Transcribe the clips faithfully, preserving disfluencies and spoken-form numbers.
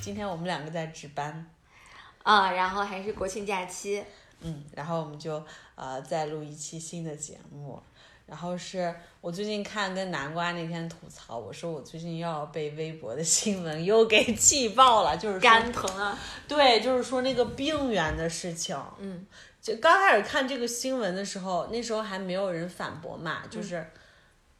今天我们两个在值班啊、嗯，然后还是国庆假期，嗯，然后我们就呃再录一期新的节目。然后是我最近看跟南瓜那天吐槽，我说我最近要被微博的新闻又给气爆了，就是肝疼啊。对，就是说那个病源的事情。嗯，就刚开始看这个新闻的时候，那时候还没有人反驳嘛，就是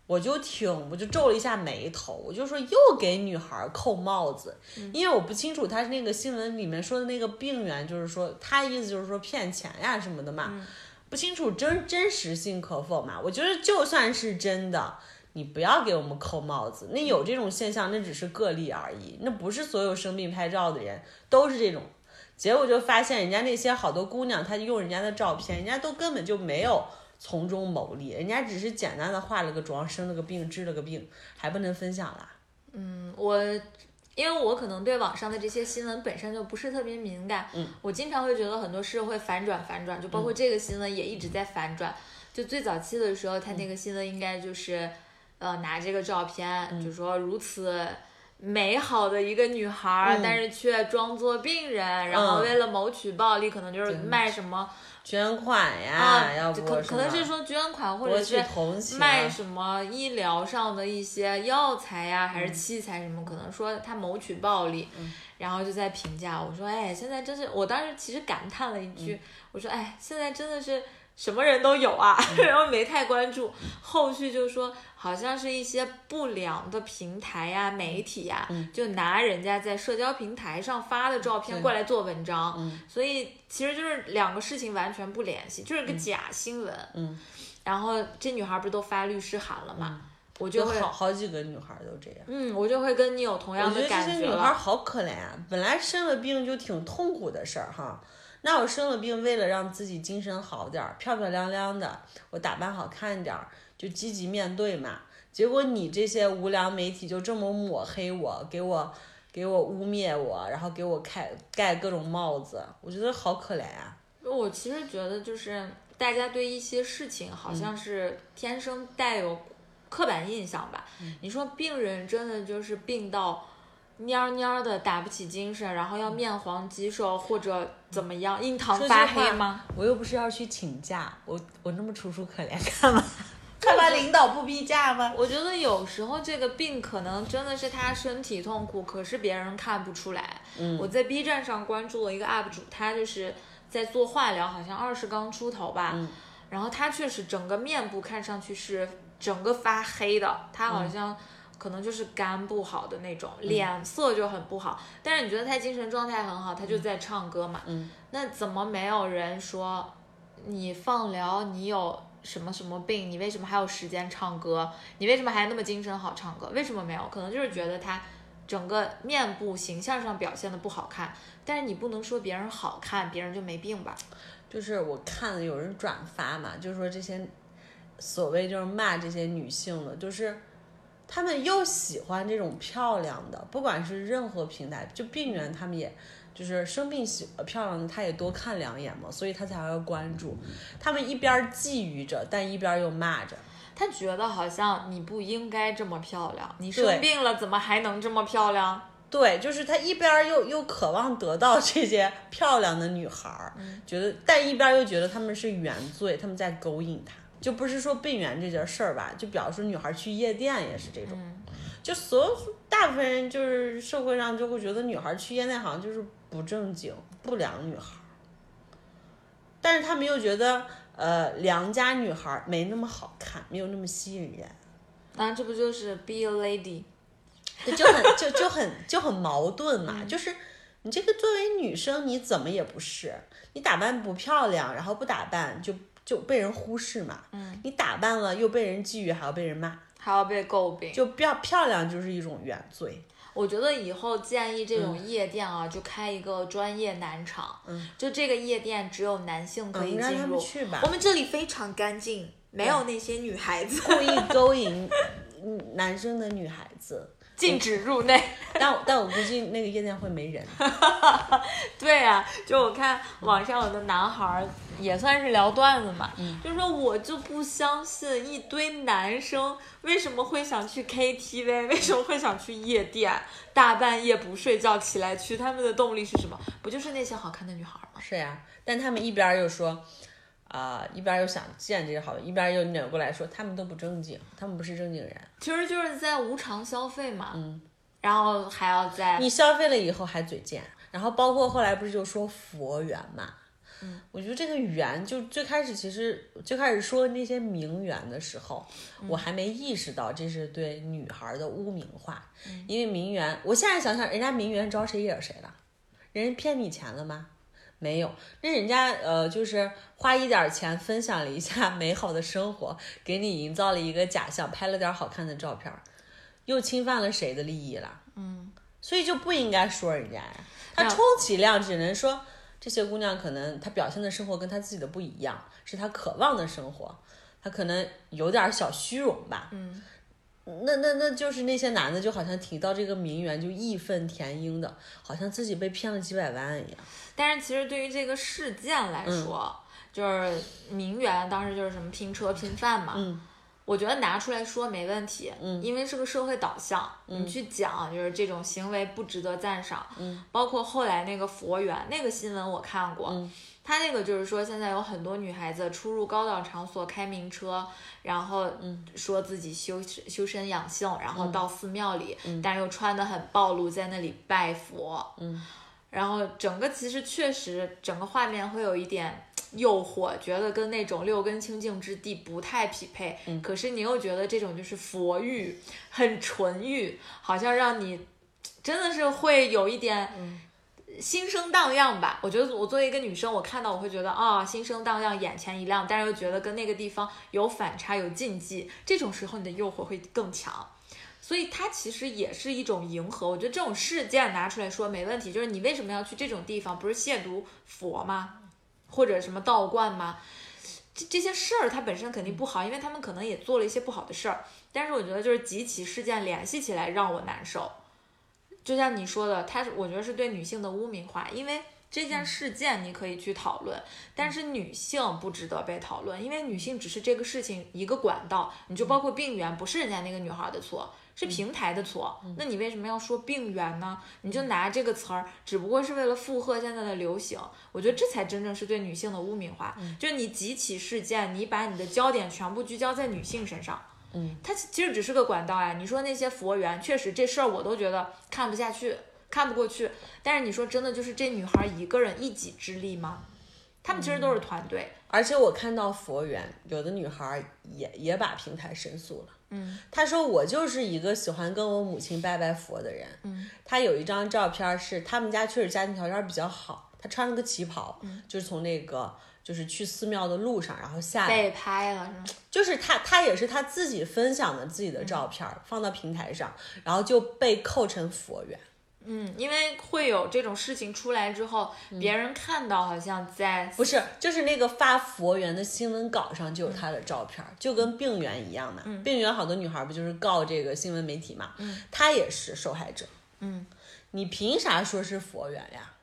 我就挺我就皱了一下眉头，我就说又给女孩扣帽子，因为我不清楚他那个新闻里面说的那个病源，就是说他意思就是说骗钱呀、啊、什么的嘛。嗯，不清楚真真实性可否嘛？我觉得就算是真的，你不要给我们扣帽子。那有这种现象，那只是个例而已，那不是所有生病拍照的人都是这种。结果就发现人家那些好多姑娘，她用人家的照片，人家都根本就没有从中牟利，人家只是简单的化了个妆，生了个病，治了个病，还不能分享啦。嗯，我。因为我可能对网上的这些新闻本身就不是特别敏感，嗯，我经常会觉得很多事会反转反转，就包括这个新闻也一直在反转。嗯、就最早期的时候，他那个新闻应该就是，嗯、呃，拿这个照片、嗯、就说如此美好的一个女孩，嗯、但是却装作病人、嗯，然后为了谋取暴利，可能就是卖什么捐款呀，啊、要不可可能是说捐款，或者是卖什么医疗上的一些药材呀，还是器材什么，嗯、可能说他谋取暴利、嗯，然后就在评价我说，哎，现在真是，我当时其实感叹了一句，嗯、我说，哎，现在真的是什么人都有啊，嗯、然后没太关注，后续就说好像是一些不良的平台呀、媒体呀，嗯、就拿人家在社交平台上发的照片过来做文章，嗯、所以其实就是两个事情完全不联系，就是个假新闻。嗯，然后这女孩不是都发律师函了吗？嗯，我就会好好几个女孩都这样。嗯，我就会跟你有同样的感觉了。我觉得这些女孩好可怜啊，本来生了病就挺痛苦的事儿哈。那我生了病，为了让自己精神好点儿，漂漂亮亮的，我打扮好看点儿，就积极面对嘛。结果你这些无良媒体就这么抹黑我，给我给我污蔑我，然后给我盖盖各种帽子，我觉得好可怜啊。我其实觉得就是大家对一些事情好像是天生带有刻板印象吧。嗯、你说病人真的就是病到蔫蔫的，打不起精神，然后要面黄肌瘦或者怎么样，印堂发黑吗？我又不是要去请假，我我那么楚楚可怜干嘛？干嘛领导不批假吗？我觉得有时候这个病可能真的是他身体痛苦，可是别人看不出来。嗯，我在 B 站上关注了一个 U P 主，他就是在做化疗，好像二十刚出头吧。嗯，然后他确实整个面部看上去是整个发黑的，他好像、嗯。可能就是肝不好的那种，脸色就很不好，嗯、但是你觉得他精神状态很好，他就在唱歌嘛。嗯，那怎么没有人说你放疗，你有什么什么病，你为什么还有时间唱歌，你为什么还那么精神好唱歌？为什么没有？可能就是觉得他整个面部形象上表现的不好看，但是你不能说别人好看，别人就没病吧？就是我看了有人转发嘛，就是说这些所谓就是骂这些女性的，就是。他们又喜欢这种漂亮的，不管是任何平台，就病人他们也就是生病喜漂亮的，他也多看两眼嘛，所以他才要关注。他们一边觊觎着，但一边又骂着。他觉得好像你不应该这么漂亮，你生病了怎么还能这么漂亮？对，就是他一边又又渴望得到这些漂亮的女孩，嗯、觉得，但一边又觉得他们是原罪，他们在勾引他。就不是说病源这件事儿吧，就比方说女孩去夜店也是这种，嗯、就所有大部分人就是社会上就会觉得女孩去夜店好像就是不正经不良女孩，但是他们又觉得呃良家女孩没那么好看，没有那么吸引人啊，这不就是 be a lady 就很就就很就很矛盾嘛，嗯、就是你这个作为女生你怎么也不是，你打扮不漂亮，然后不打扮就就被人忽视嘛，嗯，你打扮了又被人觊觎，还要被人骂，还要被诟病，就漂漂亮就是一种原罪。我觉得以后建议这种夜店啊，嗯、就开一个专业男场，嗯，就这个夜店只有男性可以进入，嗯、让他们去吧，我们这里非常干净，没有那些女孩子，嗯、故意勾引男生的女孩子。禁止入内。但但我估计那个夜店会没人。对啊，就我看网上有的男孩也算是聊段子嘛，嗯，就是说我就不相信一堆男生为什么会想去 K T V， 为什么会想去夜店，大半夜不睡觉起来去，他们的动力是什么？不就是那些好看的女孩吗？是呀，但他们一边又说。啊、uh, ，一边又想见这个好的，一边又扭过来说他们都不正经，他们不是正经人，其实就是在无偿消费嘛。嗯，然后还要在你消费了以后还嘴贱，然后包括后来不是就说佛缘嘛，嗯，我觉得这个缘就最开始其实最开始说那些名媛的时候，嗯，我还没意识到这是对女孩的污名化，嗯，因为名媛，我现在想想人家名媛招谁惹谁了，人家骗你钱了吗？没有，那人家呃，就是花一点钱分享了一下美好的生活，给你营造了一个假象，拍了点好看的照片，又侵犯了谁的利益了？嗯，所以就不应该说人家呀。他充其量只能说这些姑娘可能她表现的生活跟她自己的不一样，是她渴望的生活，她可能有点小虚荣吧。嗯，那那那就是那些男的就好像提到这个名媛就义愤填膺的，好像自己被骗了几百万一样。但是其实对于这个事件来说，嗯，就是名媛当时就是什么拼车拼饭嘛，嗯，我觉得拿出来说没问题，嗯，因为是个社会导向，嗯，你去讲就是这种行为不值得赞赏，嗯，包括后来那个佛缘那个新闻我看过，嗯，他那个就是说，现在有很多女孩子出入高档场所开名车，然后说自己修修身养性，然后到寺庙里，嗯，但又穿得很暴露，在那里拜佛，嗯，然后整个其实确实整个画面会有一点诱惑，觉得跟那种六根清净之地不太匹配，嗯，可是你又觉得这种就是佛欲，很纯欲，好像让你真的是会有一点，嗯，心生荡漾吧。我觉得我作为一个女生，我看到我会觉得啊，哦，心生荡漾，眼前一亮，但是又觉得跟那个地方有反差，有禁忌，这种时候你的诱惑会更强，所以它其实也是一种迎合。我觉得这种事件拿出来说没问题，就是你为什么要去这种地方，不是亵渎佛吗？或者什么道观吗？这这些事儿它本身肯定不好，因为他们可能也做了一些不好的事儿，但是我觉得就是几起事件联系起来让我难受。就像你说的，它我觉得是对女性的污名化，因为这件事件你可以去讨论，但是女性不值得被讨论，因为女性只是这个事情一个管道，你就包括病源，不是人家那个女孩的错，是平台的错，那你为什么要说病源呢？你就拿这个词儿，只不过是为了附和现在的流行，我觉得这才真正是对女性的污名化，就是你几起事件，你把你的焦点全部聚焦在女性身上。嗯，它其实只是个管道呀。你说那些佛缘，确实这事儿我都觉得看不下去，看不过去。但是你说真的，就是这女孩一个人一己之力吗？他们其实都是团队。嗯，而且我看到佛缘，有的女孩也也把平台申诉了。嗯，她说我就是一个喜欢跟我母亲拜拜佛的人。嗯，她有一张照片是他们家确实家庭条件比较好，她穿了个旗袍，嗯，就是从那个。就是去寺庙的路上，然后下来被拍了，是吗？就是他，他也是他自己分享的自己的照片，嗯，放到平台上，然后就被扣成佛缘。嗯，因为会有这种事情出来之后，嗯，别人看到好像在不是，就是那个发佛缘的新闻稿上就有他的照片，嗯，就跟病源一样嘛。嗯，病源好多女孩不就是告这个新闻媒体嘛？嗯，她也是受害者。嗯，你凭啥说是佛缘呀？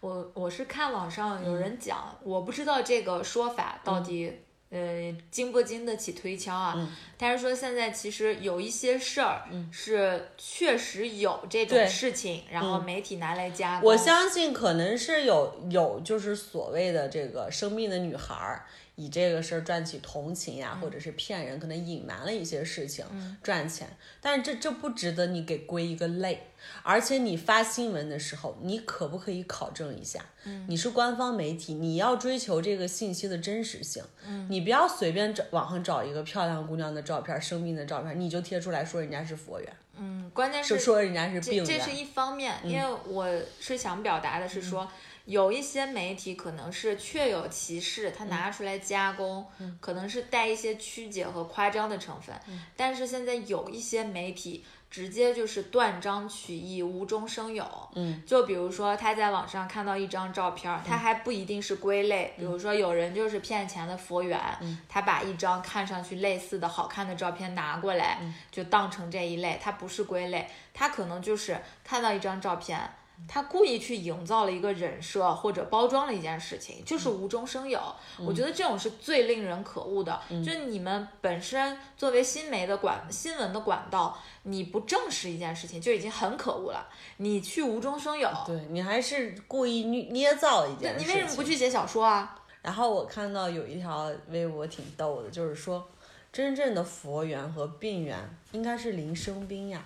我我是看网上有人讲，嗯，我不知道这个说法到底，嗯，呃经不经得起推敲啊。嗯，但是说现在其实有一些事儿，嗯，是确实有这种事情，然后媒体拿来加工。我相信可能是有有就是所谓的这个生病的女孩以这个事儿赚取同情呀，啊，嗯，或者是骗人，可能隐瞒了一些事情，嗯，赚钱。但是这这不值得你给归一个类。而且你发新闻的时候，你可不可以考证一下？嗯，你是官方媒体，你要追求这个信息的真实性。嗯，你不要随便找网上找一个漂亮姑娘的照片、生病的照片，你就贴出来说人家是佛缘。嗯，关键是说人家是病人，这是一方面。因为我是想表达的是说，嗯，有一些媒体可能是确有其事，它拿出来加工、嗯、可能是带一些曲解和夸张的成分、嗯、但是现在有一些媒体直接就是断章取义，无中生有。嗯，就比如说他在网上看到一张照片、嗯、他还不一定是归类、嗯、比如说有人就是骗钱的佛缘、嗯、他把一张看上去类似的好看的照片拿过来、嗯、就当成这一类，他不是归类，他可能就是看到一张照片，他故意去营造了一个人设或者包装了一件事情，就是无中生有、嗯、我觉得这种是最令人可恶的、嗯、就是你们本身作为新媒的管新闻的管道，你不正视一件事情就已经很可恶了，你去无中生有，对，你还是故意捏造一件事情，你为什么不去写小说啊？然后我看到有一条微博挺逗的，就是说真正的佛缘和病缘应该是林生斌呀。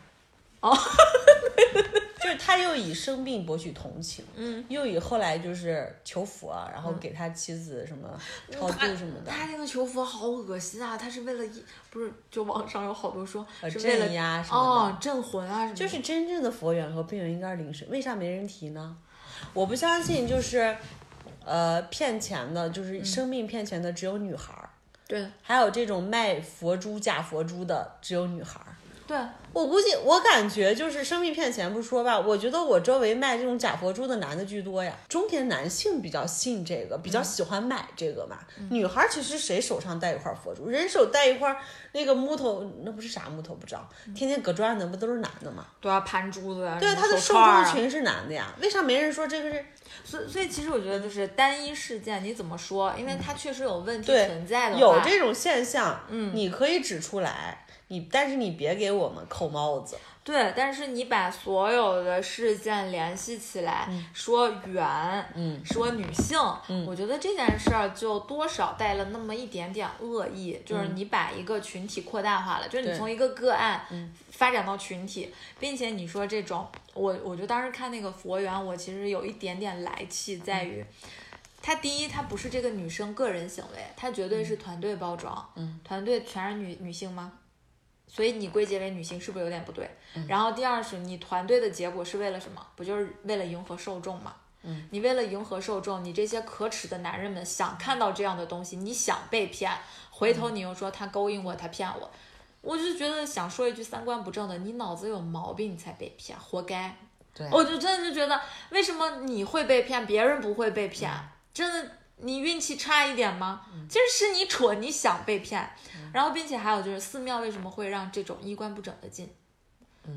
哦就是他又以生病博取同情，嗯，又以后来就是求佛、啊，然后给他妻子什么、嗯、超度什么的。他那个求佛好恶心啊！他是为了一不是，就网上有好多说是为了镇压、呃、什么的，哦，镇魂啊什么的。就是真正的佛缘和病缘应该是灵神，为啥没人提呢？我不相信，就是呃骗钱的，就是生命骗钱的只有女孩儿、嗯，对，还有这种卖佛珠假佛珠的只有女孩儿。对，我估计我感觉就是生命骗钱不说吧，我觉得我周围卖这种假佛珠的男的居多呀，中年男性比较信这个，比较喜欢买这个嘛、嗯、女孩其实谁手上戴一块佛珠，人手戴一块那个木头，那不是啥木头不知道，天天搁砖的不都是男的吗？对啊，盘珠子啊，对啊，他的受众群是男的呀，为啥没人说这个是？所以，所以其实我觉得就是单一事件你怎么说，因为它确实有问题存在的、嗯、有这种现象，嗯，你可以指出来，你但是你别给我们扣帽子。对，但是你把所有的事件联系起来、嗯、说缘，嗯，说女性，嗯，我觉得这件事儿就多少带了那么一点点恶意、嗯、就是你把一个群体扩大化了、嗯、就是你从一个个案发展到群体、嗯、并且你说这种，我我就当时看那个佛缘，我其实有一点点来气在于、嗯，他第一，他不是这个女生个人行为，他绝对是团队包装，嗯，团队全是女女性吗？所以你归结为女性是不是有点不对、嗯、然后第二是你团队的结果是为了什么？不就是为了迎合受众吗？嗯，你为了迎合受众，你这些可耻的男人们想看到这样的东西，你想被骗，回头你又说他勾引我，他骗我，我就觉得想说一句三观不正的，你脑子有毛病，你才被骗，活该。对，我就真的就觉得为什么你会被骗，别人不会被骗、嗯、真的你运气差一点吗？其实是你蠢，你想被骗。然后并且还有就是寺庙为什么会让这种衣冠不整的进，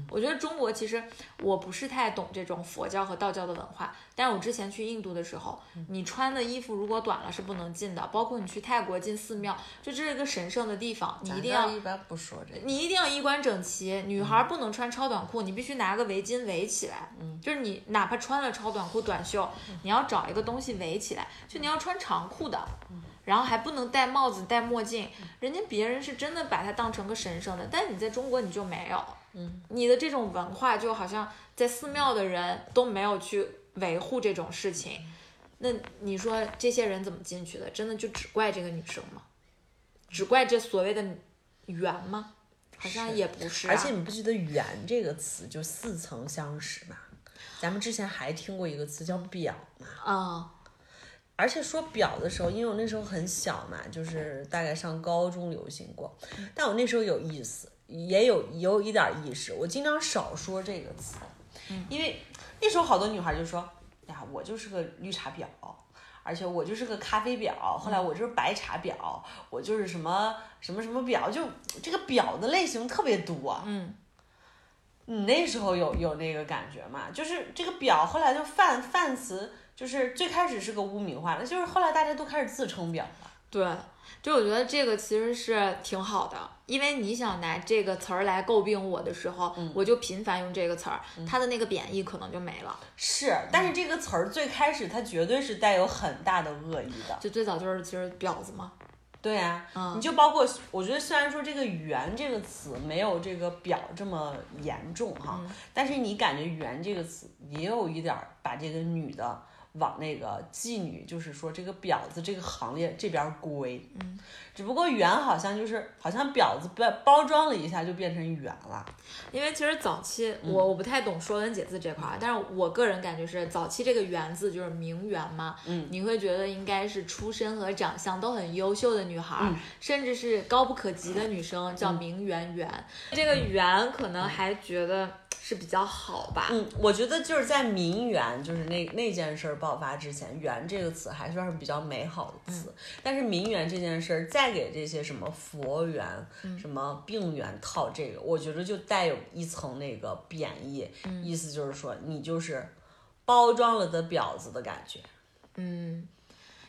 我觉得中国其实我不是太懂这种佛教和道教的文化，但是我之前去印度的时候，你穿的衣服如果短了是不能进的，包括你去泰国进寺庙，就这是一个神圣的地方，你一定要一般不说这个，你一定要衣冠整齐，女孩不能穿超短裤，你必须拿个围巾围起来，就是你哪怕穿了超短裤短袖，你要找一个东西围起来，就你要穿长裤的，然后还不能戴帽子戴墨镜，人家别人是真的把它当成个神圣的，但你在中国你就没有，嗯，你的这种文化就好像在寺庙的人都没有去维护这种事情，那你说这些人怎么进去的？真的就只怪这个女生吗？只怪这所谓的缘吗？好像也不是、啊、而且你不觉得缘这个词就似曾相识吗？咱们之前还听过一个词叫表嘛，啊、嗯，而且说表的时候，因为我那时候很小嘛，就是大概上高中流行过，但我那时候有意思，也有有一点意识，我经常少说这个词，因为那时候好多女孩就说呀，我就是个绿茶婊，而且我就是个咖啡婊，后来我就是白茶婊，我就是什么什么什么婊，就这个婊的类型特别多。嗯，你那时候有有那个感觉嘛？就是这个婊后来就泛泛词。就是最开始是个污名化的，就是后来大家都开始自称婊了。对，就我觉得这个其实是挺好的，因为你想拿这个词儿来诟病我的时候、嗯、我就频繁用这个词儿、嗯、它的那个贬义可能就没了。是，但是这个词儿最开始它绝对是带有很大的恶意的，就最早就是其实婊子嘛。对啊、嗯、你就包括我觉得虽然说这个缘这个词没有这个表这么严重哈、嗯、但是你感觉缘这个词也有一点把这个女的往那个妓女，就是说这个婊子这个行业这边归。嗯，只不过圆好像就是好像婊子包装了一下就变成圆了。因为其实早期我我不太懂说文解字这块，嗯，但是我个人感觉是早期这个圆字就是名媛嘛，嗯，你会觉得应该是出身和长相都很优秀的女孩，嗯，甚至是高不可及的女生叫名媛媛，嗯，这个圆可能还觉得是比较好吧。嗯，我觉得就是在名媛就是那那件事爆发之前，媛这个词还算是比较美好的词，嗯，但是名媛这件事再给这些什么佛缘，嗯，什么病缘套这个，我觉得就带有一层那个贬义，嗯，意思就是说你就是包装了的婊子的感觉。嗯，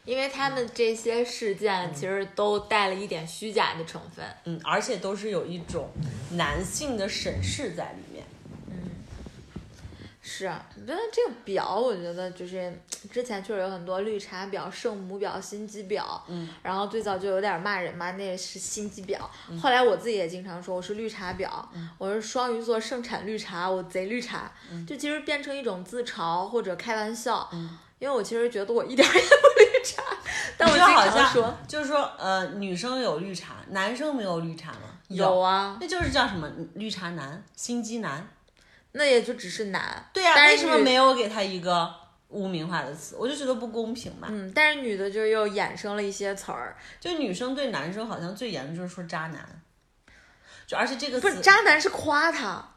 因为他们这些事件其实都带了一点虚假的成分。嗯，而且都是有一种男性的审视在里面。是啊，我觉得这个表，我觉得就是之前确实有很多绿茶婊、圣母婊、心机婊，嗯，然后最早就有点骂人嘛，那是心机婊。后来我自己也经常说我是绿茶婊，嗯，我是双鱼座盛产绿茶，我贼绿茶，嗯，就其实变成一种自嘲或者开玩笑，嗯，因为我其实觉得我一点也不绿茶，但我经常说，就是说呃，女生有绿茶，男生没有绿茶吗？有，有啊，那就是叫什么绿茶男、心机男。那也就只是男，对呀，啊，为什么没有给他一个污名化的词？我就觉得不公平嘛。嗯，但是女的就又衍生了一些词儿，就女生对男生好像最严重就是说渣男，就而且这个词不是渣男是夸他。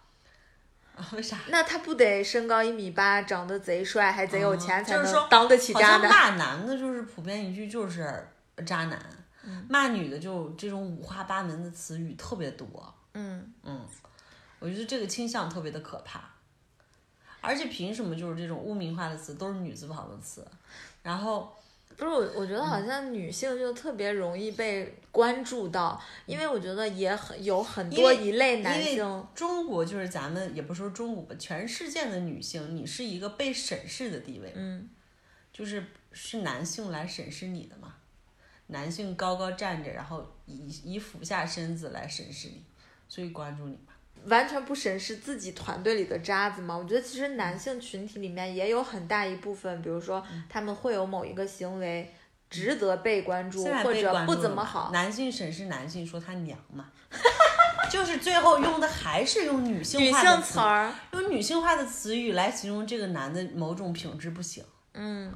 为啥？那他不得身高一米八，长得贼帅，还贼有钱，才能当得起渣男？嗯，就是说好像骂男的就是普遍一句就是渣男，嗯，骂女的就这种五花八门的词语特别多。嗯嗯。我觉得这个倾向特别的可怕，而且凭什么就是这种污名化的词都是女字旁的词？然后不是我，我觉得好像女性就特别容易被关注到，嗯，因为我觉得也很有很多一类男性。中国就是咱们也不说中国吧，全世界的女性，你是一个被审视的地位，嗯，就是是男性来审视你的嘛，男性高高站着，然后以以俯下身子来审视你，所以关注你嘛。完全不审视自己团队里的渣子吗？我觉得其实男性群体里面也有很大一部分，比如说他们会有某一个行为值得被关注，关注或者不怎么好。男性审视男性说他娘嘛，就是最后用的还是用女性化的词，用女性化的词语来形容这个男的某种品质不行。嗯，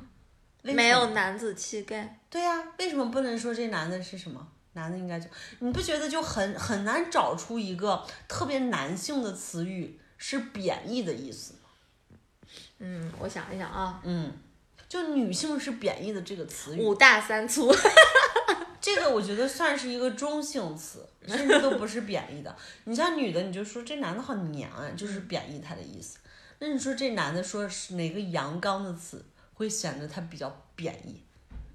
没有男子气概。对呀，啊，为什么不能说这男的是什么？男的应该就，你不觉得就很很难找出一个特别男性的词语是贬义的意思吗？嗯，我想一想啊，嗯，就女性是贬义的这个词语，五大三粗，这个我觉得算是一个中性词，甚至都不是贬义的。你像女的，你就说这男的好娘啊，就是贬义他的意思。那你说这男的说是哪个阳刚的词会显得他比较贬义？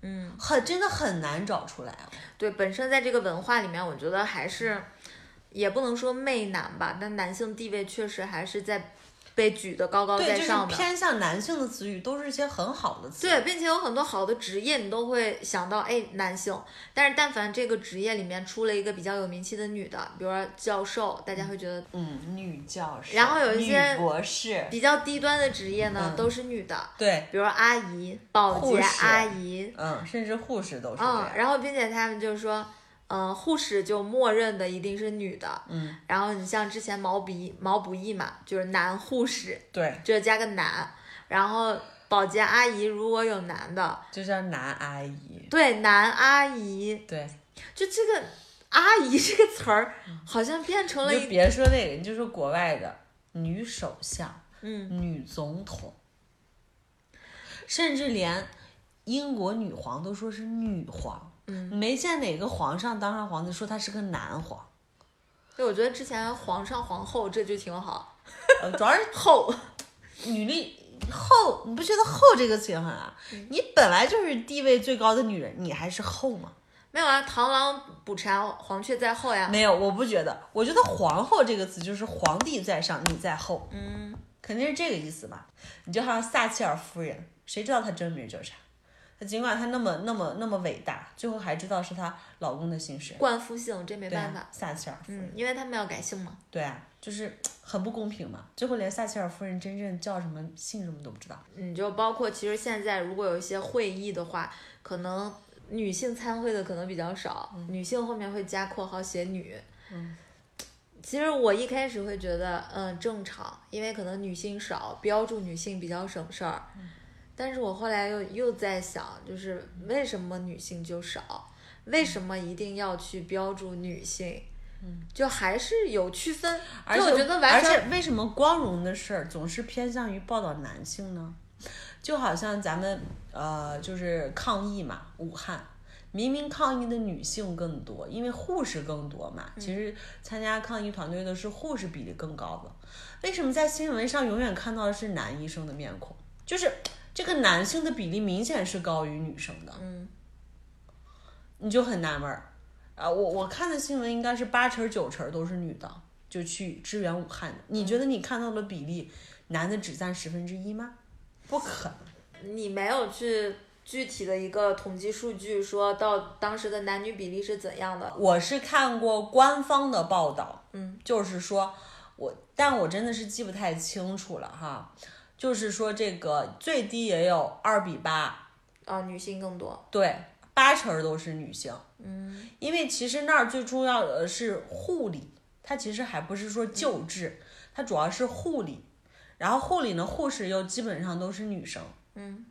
嗯，很真的很难找出来啊。对，本身在这个文化里面，我觉得还是也不能说媚男吧，但男性地位确实还是在被举得高高在上的。对，就是偏向男性的词语都是一些很好的词。对，并且有很多好的职业，你都会想到哎男性。但是但凡这个职业里面出了一个比较有名气的女的，比如说教授，大家会觉得嗯女教授。然后有一些博士比较低端的职业呢，嗯，都是女的。对，比如说阿姨、保洁阿姨，嗯，甚至护士都是这样。嗯，然后并且他们就说。嗯，护士就默认的一定是女的，嗯，然后你像之前毛不易，毛不易嘛，就是男护士，对，就是加个男，然后保洁阿姨如果有男的，就叫男阿姨，对，男阿姨，对，就这个阿姨这个词儿好像变成了一，你就别说那个，你就说国外的女首相，嗯，女总统，甚至连英国女皇都说是女皇。嗯，没见哪个皇上当上皇帝说他是个男皇。对，我觉得之前皇上皇后这句挺好，呃、主要是后女力后，你不觉得后这个词很啊，嗯，你本来就是地位最高的女人，你还是后吗？没有啊，螳螂捕蝉，黄雀在后呀。没有，我不觉得，我觉得皇后这个词就是皇帝在上，你在后，嗯，肯定是这个意思吧。你就好像撒切尔夫人，谁知道她真名叫啥？尽管她那么那么那么伟大，最后还知道是她老公的姓氏，冠夫姓，这没办法，撒切尔夫人、嗯、因为他们要改姓嘛。对啊，就是很不公平嘛，最后连撒切尔夫人真正叫什么姓什么都不知道。嗯，就包括其实现在如果有一些会议的话，可能女性参会的可能比较少、嗯、女性后面会加括号写女。嗯，其实我一开始会觉得嗯正常，因为可能女性少，标注女性比较省事儿、嗯。但是我后来又又在想，就是为什么女性就少，为什么一定要去标注女性，嗯，就还是有区分。而且我觉得完全，而且为什么光荣的事儿总是偏向于报道男性呢？就好像咱们呃就是抗议嘛，武汉。明明抗议的女性更多，因为护士更多嘛，其实参加抗议团队的是护士比例更高的、嗯、为什么在新闻上永远看到的是男医生的面孔，就是这个男性的比例明显是高于女生的，嗯，你就很纳闷啊。我我看的新闻应该是八成九成都是女的就去支援武汉的，你觉得你看到的比例、嗯、男的只占十分之一吗？不可能，你没有去具体的一个统计数据说到当时的男女比例是怎样的。我是看过官方的报道，嗯，就是说我但我真的是记不太清楚了哈，就是说这个最低也有二比八啊，女性更多，对，八成都是女性。嗯，因为其实那儿最重要的是护理，它其实还不是说救治、嗯、它主要是护理，然后护理呢护士又基本上都是女生，嗯，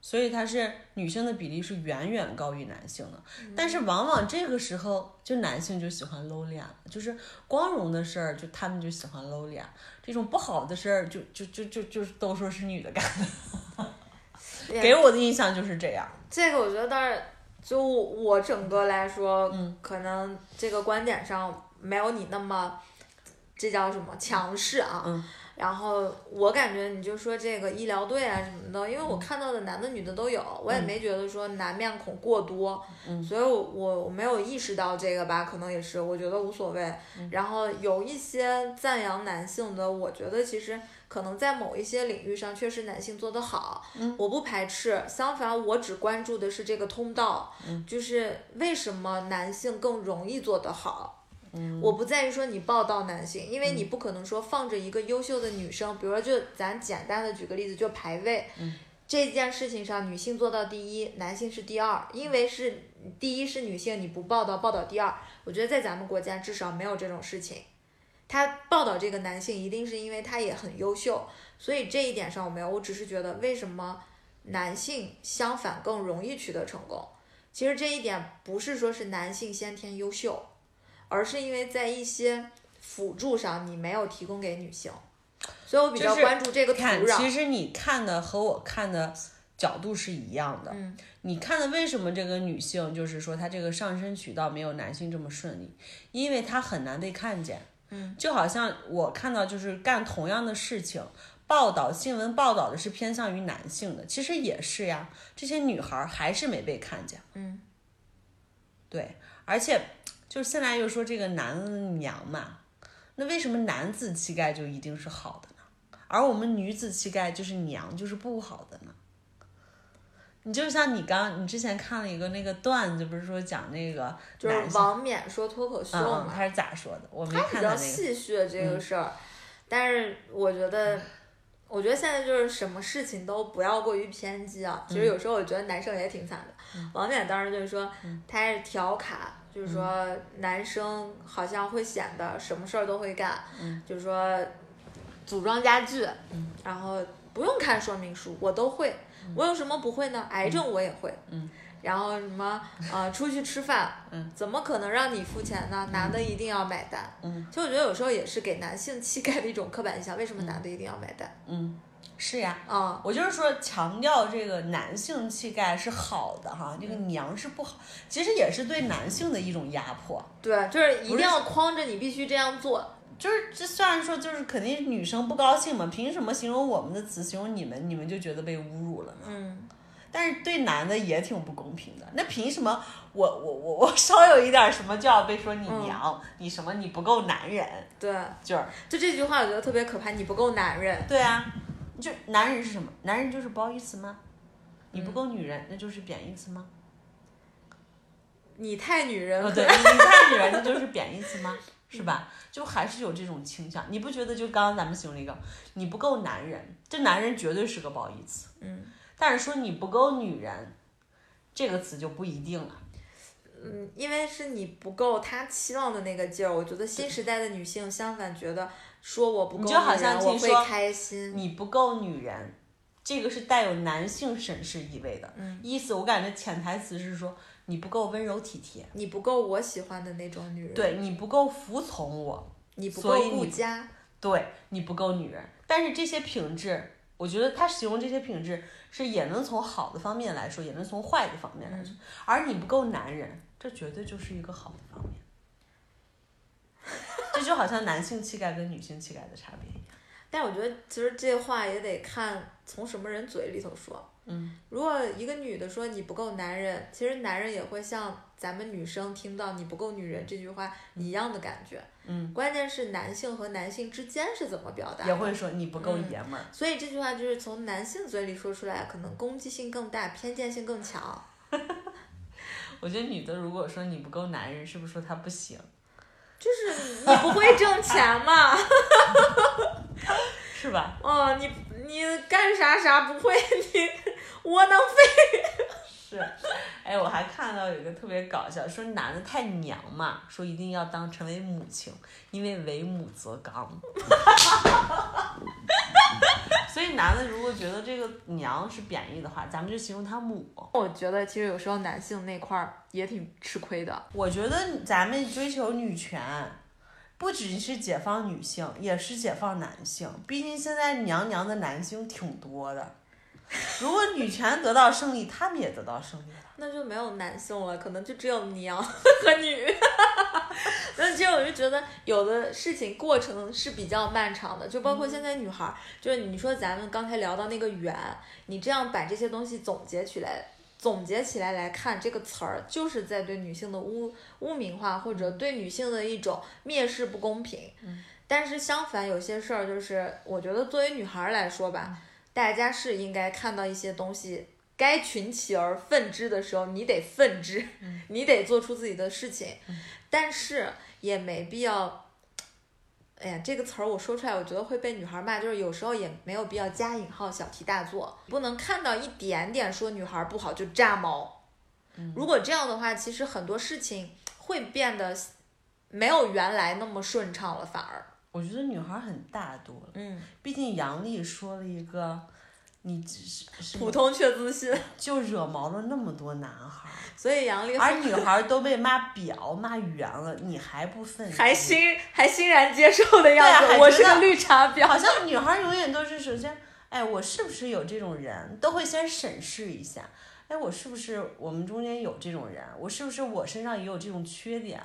所以它是女性的比例是远远高于男性的、嗯、但是往往这个时候就男性就喜欢露脸了，就是光荣的事儿就他们就喜欢露脸，这种不好的事儿就就就就就都说是女的干的给我的印象就是这样。这个我觉得当然就我整个来说、嗯、可能这个观点上没有你那么这叫什么强势啊、嗯，然后我感觉你就说这个医疗队啊什么的，因为我看到的男的女的都有，我也没觉得说男面孔过多、嗯、所以我我没有意识到这个吧，可能也是我觉得无所谓、嗯、然后有一些赞扬男性的，我觉得其实可能在某一些领域上确实男性做得好、嗯、我不排斥，相反我只关注的是这个通道、嗯、就是为什么男性更容易做得好。我不在于说你报道男性，因为你不可能说放着一个优秀的女生、嗯、比如说就咱简单的举个例子，就排位、嗯、这件事情上女性做到第一，男性是第二，因为是第一是女性你不报道，报道第二，我觉得在咱们国家至少没有这种事情，他报道这个男性一定是因为他也很优秀，所以这一点上我没有，我只是觉得为什么男性相反更容易取得成功，其实这一点不是说是男性先天优秀，而是因为在一些辅助上你没有提供给女性，所以我比较关注这个土壤、就是、其实你看的和我看的角度是一样的、嗯、你看的为什么这个女性就是说她这个上升渠道没有男性这么顺利，因为她很难被看见。嗯，就好像我看到就是干同样的事情，报道新闻报道的是偏向于男性的，其实也是呀，这些女孩还是没被看见。嗯，对，而且就是现在又说这个男娘嘛，那为什么男子气概就一定是好的呢？而我们女子气概就是娘就是不好的呢？你就像你刚你之前看了一个那个段子，不是说讲那个就是王冕说脱口秀嘛、嗯，他是咋说的？我没看到那个。他比较戏谑这个事儿、嗯，但是我觉得，我觉得现在就是什么事情都不要过于偏激啊。其实有时候我觉得男生也挺惨的。嗯、王冕当时就是说，嗯、他是调侃。就是说男生好像会显得什么事儿都会干、嗯、就是说组装家具、嗯、然后不用看说明书我都会、嗯、我有什么不会呢？癌症我也会、嗯、然后什么呃出去吃饭、嗯、怎么可能让你付钱呢？男的一定要买单。嗯，其实我觉得有时候也是给男性气概的一种刻板印象，为什么男的一定要买单？嗯，是呀，啊、嗯，我就是说强调这个男性气概是好的哈，这个娘是不好，其实也是对男性的一种压迫。对，就是一定要框着你必须这样做。就是这虽然说就是肯定女生不高兴嘛，凭什么形容我们的词形容你们，你们就觉得被侮辱了呢？嗯。但是对男的也挺不公平的，那凭什么我我我我稍有一点什么就要被说你娘、嗯、你什么你不够男人？对，就是就这句话我觉得特别可怕，你不够男人。对啊。就男人是什么？男人就是不好意思吗？你不够女人、嗯、那就是贬义词吗？你太女人了、哦、对，你太女人那就是贬义词吗？是吧？就还是有这种倾向。你不觉得就刚刚咱们形容一个你不够男人，这男人绝对是个褒义词。嗯，但是说你不够女人这个词就不一定了。嗯，因为是你不够他期望的那个劲儿。我觉得新时代的女性相反觉得说我不够女人，你就好像我会开心。你不够女人这个是带有男性审视意味的、嗯、意思我感觉潜台词是说你不够温柔体贴，你不够我喜欢的那种女人，对，你不够服从我，你不够顾家，对，你不够女人。但是这些品质，我觉得他形容这些品质是也能从好的方面来说，也能从坏的方面来说、嗯、而你不够男人这绝对就是一个好的方面。这就好像男性气概跟女性气概的差别一样。但我觉得其实这话也得看从什么人嘴里头说。嗯，如果一个女的说你不够男人，其实男人也会像咱们女生听到你不够女人这句话一样的感觉。嗯，关键是男性和男性之间是怎么表达的，也会说你不够爷们儿、嗯、所以这句话就是从男性嘴里说出来可能攻击性更大，偏见性更强。我觉得女的如果说你不够男人，是不是说她不行，就是你不会挣钱嘛。是吧？哦，你你干啥啥不会，你窝囊废。是，哎，我还看到有一个特别搞笑，说男的太娘嘛，说一定要当成为母亲，因为为母则刚。所以男的如果觉得这个娘是贬义的话，咱们就形容他母。我觉得其实有时候男性那块儿也挺吃亏的。我觉得咱们追求女权。不只是解放女性，也是解放男性，毕竟现在娘娘的男性挺多的。如果女权得到胜利，他们也得到胜利了，那就没有男性了，可能就只有娘和女。那这我就觉得有的事情过程是比较漫长的，就包括现在女孩、嗯、就是你说咱们刚才聊到那个圆，你这样把这些东西总结起来总结起来来看，这个词儿就是在对女性的污污名化，或者对女性的一种蔑视不公平。嗯，但是相反有些事儿就是我觉得作为女孩来说吧，大家是应该看到一些东西该群起而奋之的时候你得奋之、嗯、你得做出自己的事情、嗯、但是也没必要，哎呀，这个词儿我说出来我觉得会被女孩骂，就是有时候也没有必要加引号小题大做，不能看到一点点说女孩不好就炸毛。如果这样的话，其实很多事情会变得没有原来那么顺畅了，反而我觉得女孩很大度了。嗯，毕竟杨笠说了一个你普通却自信，就惹毛了那么多男孩，所以杨笠而女孩都被骂表骂圆了，你还不愤怒，还欣还欣然接受的样子、啊、我是个绿茶婊。好像女孩永远都是首先，哎，我是不是有这种人，都会先审视一下，哎，我是不是我们中间有这种人，我是不是我身上也有这种缺点，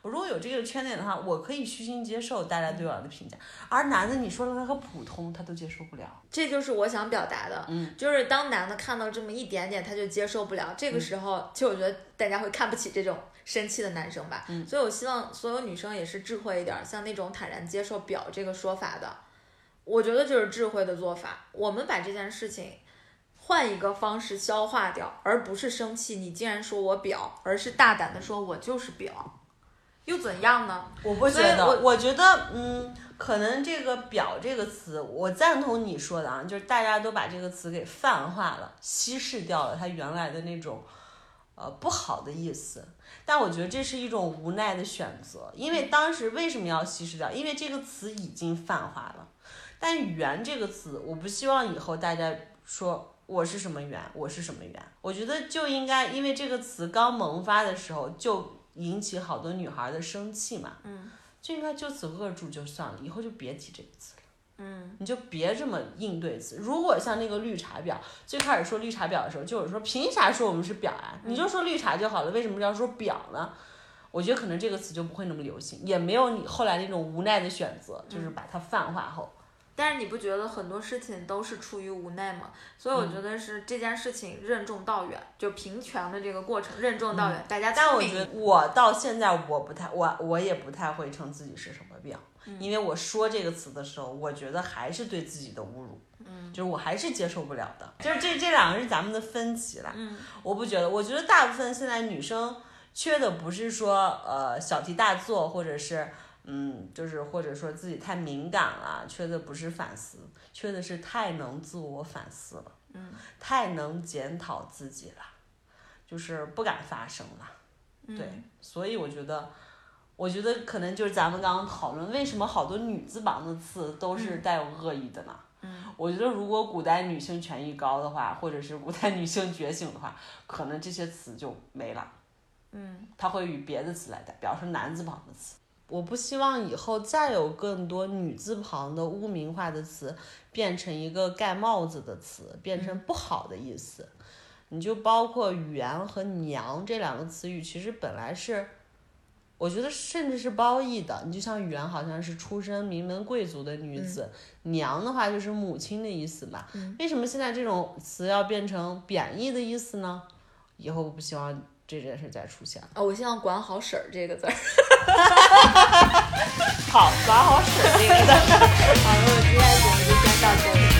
我如果有这个缺点的话，我可以虚心接受大家对我的评价。而男的你说了他个普通他都接受不了，这就是我想表达的。嗯，就是当男的看到这么一点点他就接受不了，这个时候、嗯、其实我觉得大家会看不起这种生气的男生吧、嗯、所以我希望所有女生也是智慧一点，像那种坦然接受表这个说法的，我觉得就是智慧的做法。我们把这件事情换一个方式消化掉，而不是生气你竟然说我表，而是大胆的说我就是表，又怎样呢？我不觉得我我觉得嗯，可能这个表这个词我赞同你说的啊，就是大家都把这个词给泛化了，稀释掉了它原来的那种呃不好的意思。但我觉得这是一种无奈的选择，因为当时为什么要稀释掉，因为这个词已经泛化了。但圆这个词我不希望以后大家说我是什么圆，我是什么圆。我觉得就应该，因为这个词刚萌发的时候就引起好多女孩的生气嘛，嗯，就应该就此扼住就算了，以后就别提这个词了，嗯，你就别这么应对词。如果像那个绿茶婊，最开始说绿茶婊的时候，就是说凭啥说我们是婊啊？你就说绿茶就好了，为什么要说婊呢？我觉得可能这个词就不会那么流行，也没有你后来那种无奈的选择，就是把它泛化后。但是你不觉得很多事情都是出于无奈吗？所以我觉得是这件事情任重道远，嗯、就平权的这个过程任重道远，嗯、大家但我觉得我到现在我不太我我也不太会称自己是什么病，嗯、因为我说这个词的时候，我觉得还是对自己的侮辱，嗯，就是我还是接受不了的，就是这这两个是咱们的分歧啦，嗯，我不觉得，我觉得大部分现在女生缺的不是说呃小题大做，或者是。嗯，就是或者说自己太敏感了，缺的不是反思，缺的是太能自我反思了，嗯，太能检讨自己了，就是不敢发声了，嗯、对，所以我觉得，我觉得可能就是咱们刚刚讨论，为什么好多女字旁的字都是带有恶意的呢？嗯，我觉得如果古代女性权益高的话，或者是古代女性觉醒的话，可能这些词就没了，嗯，它会与别的词来代表，是男字旁的词。我不希望以后再有更多女字旁的污名化的词变成一个盖帽子的词，变成不好的意思。你就包括媛和娘这两个词语，其实本来是我觉得甚至是褒义的。你就像媛好像是出身名门贵族的女子，嗯、娘的话就是母亲的意思嘛。嗯、为什么现在这种词要变成贬义的意思呢？以后我不希望这件事再出现。哦，我希望管好婶儿这个字儿。好，管好婶这个字。好了，我们今天节目就先到这里。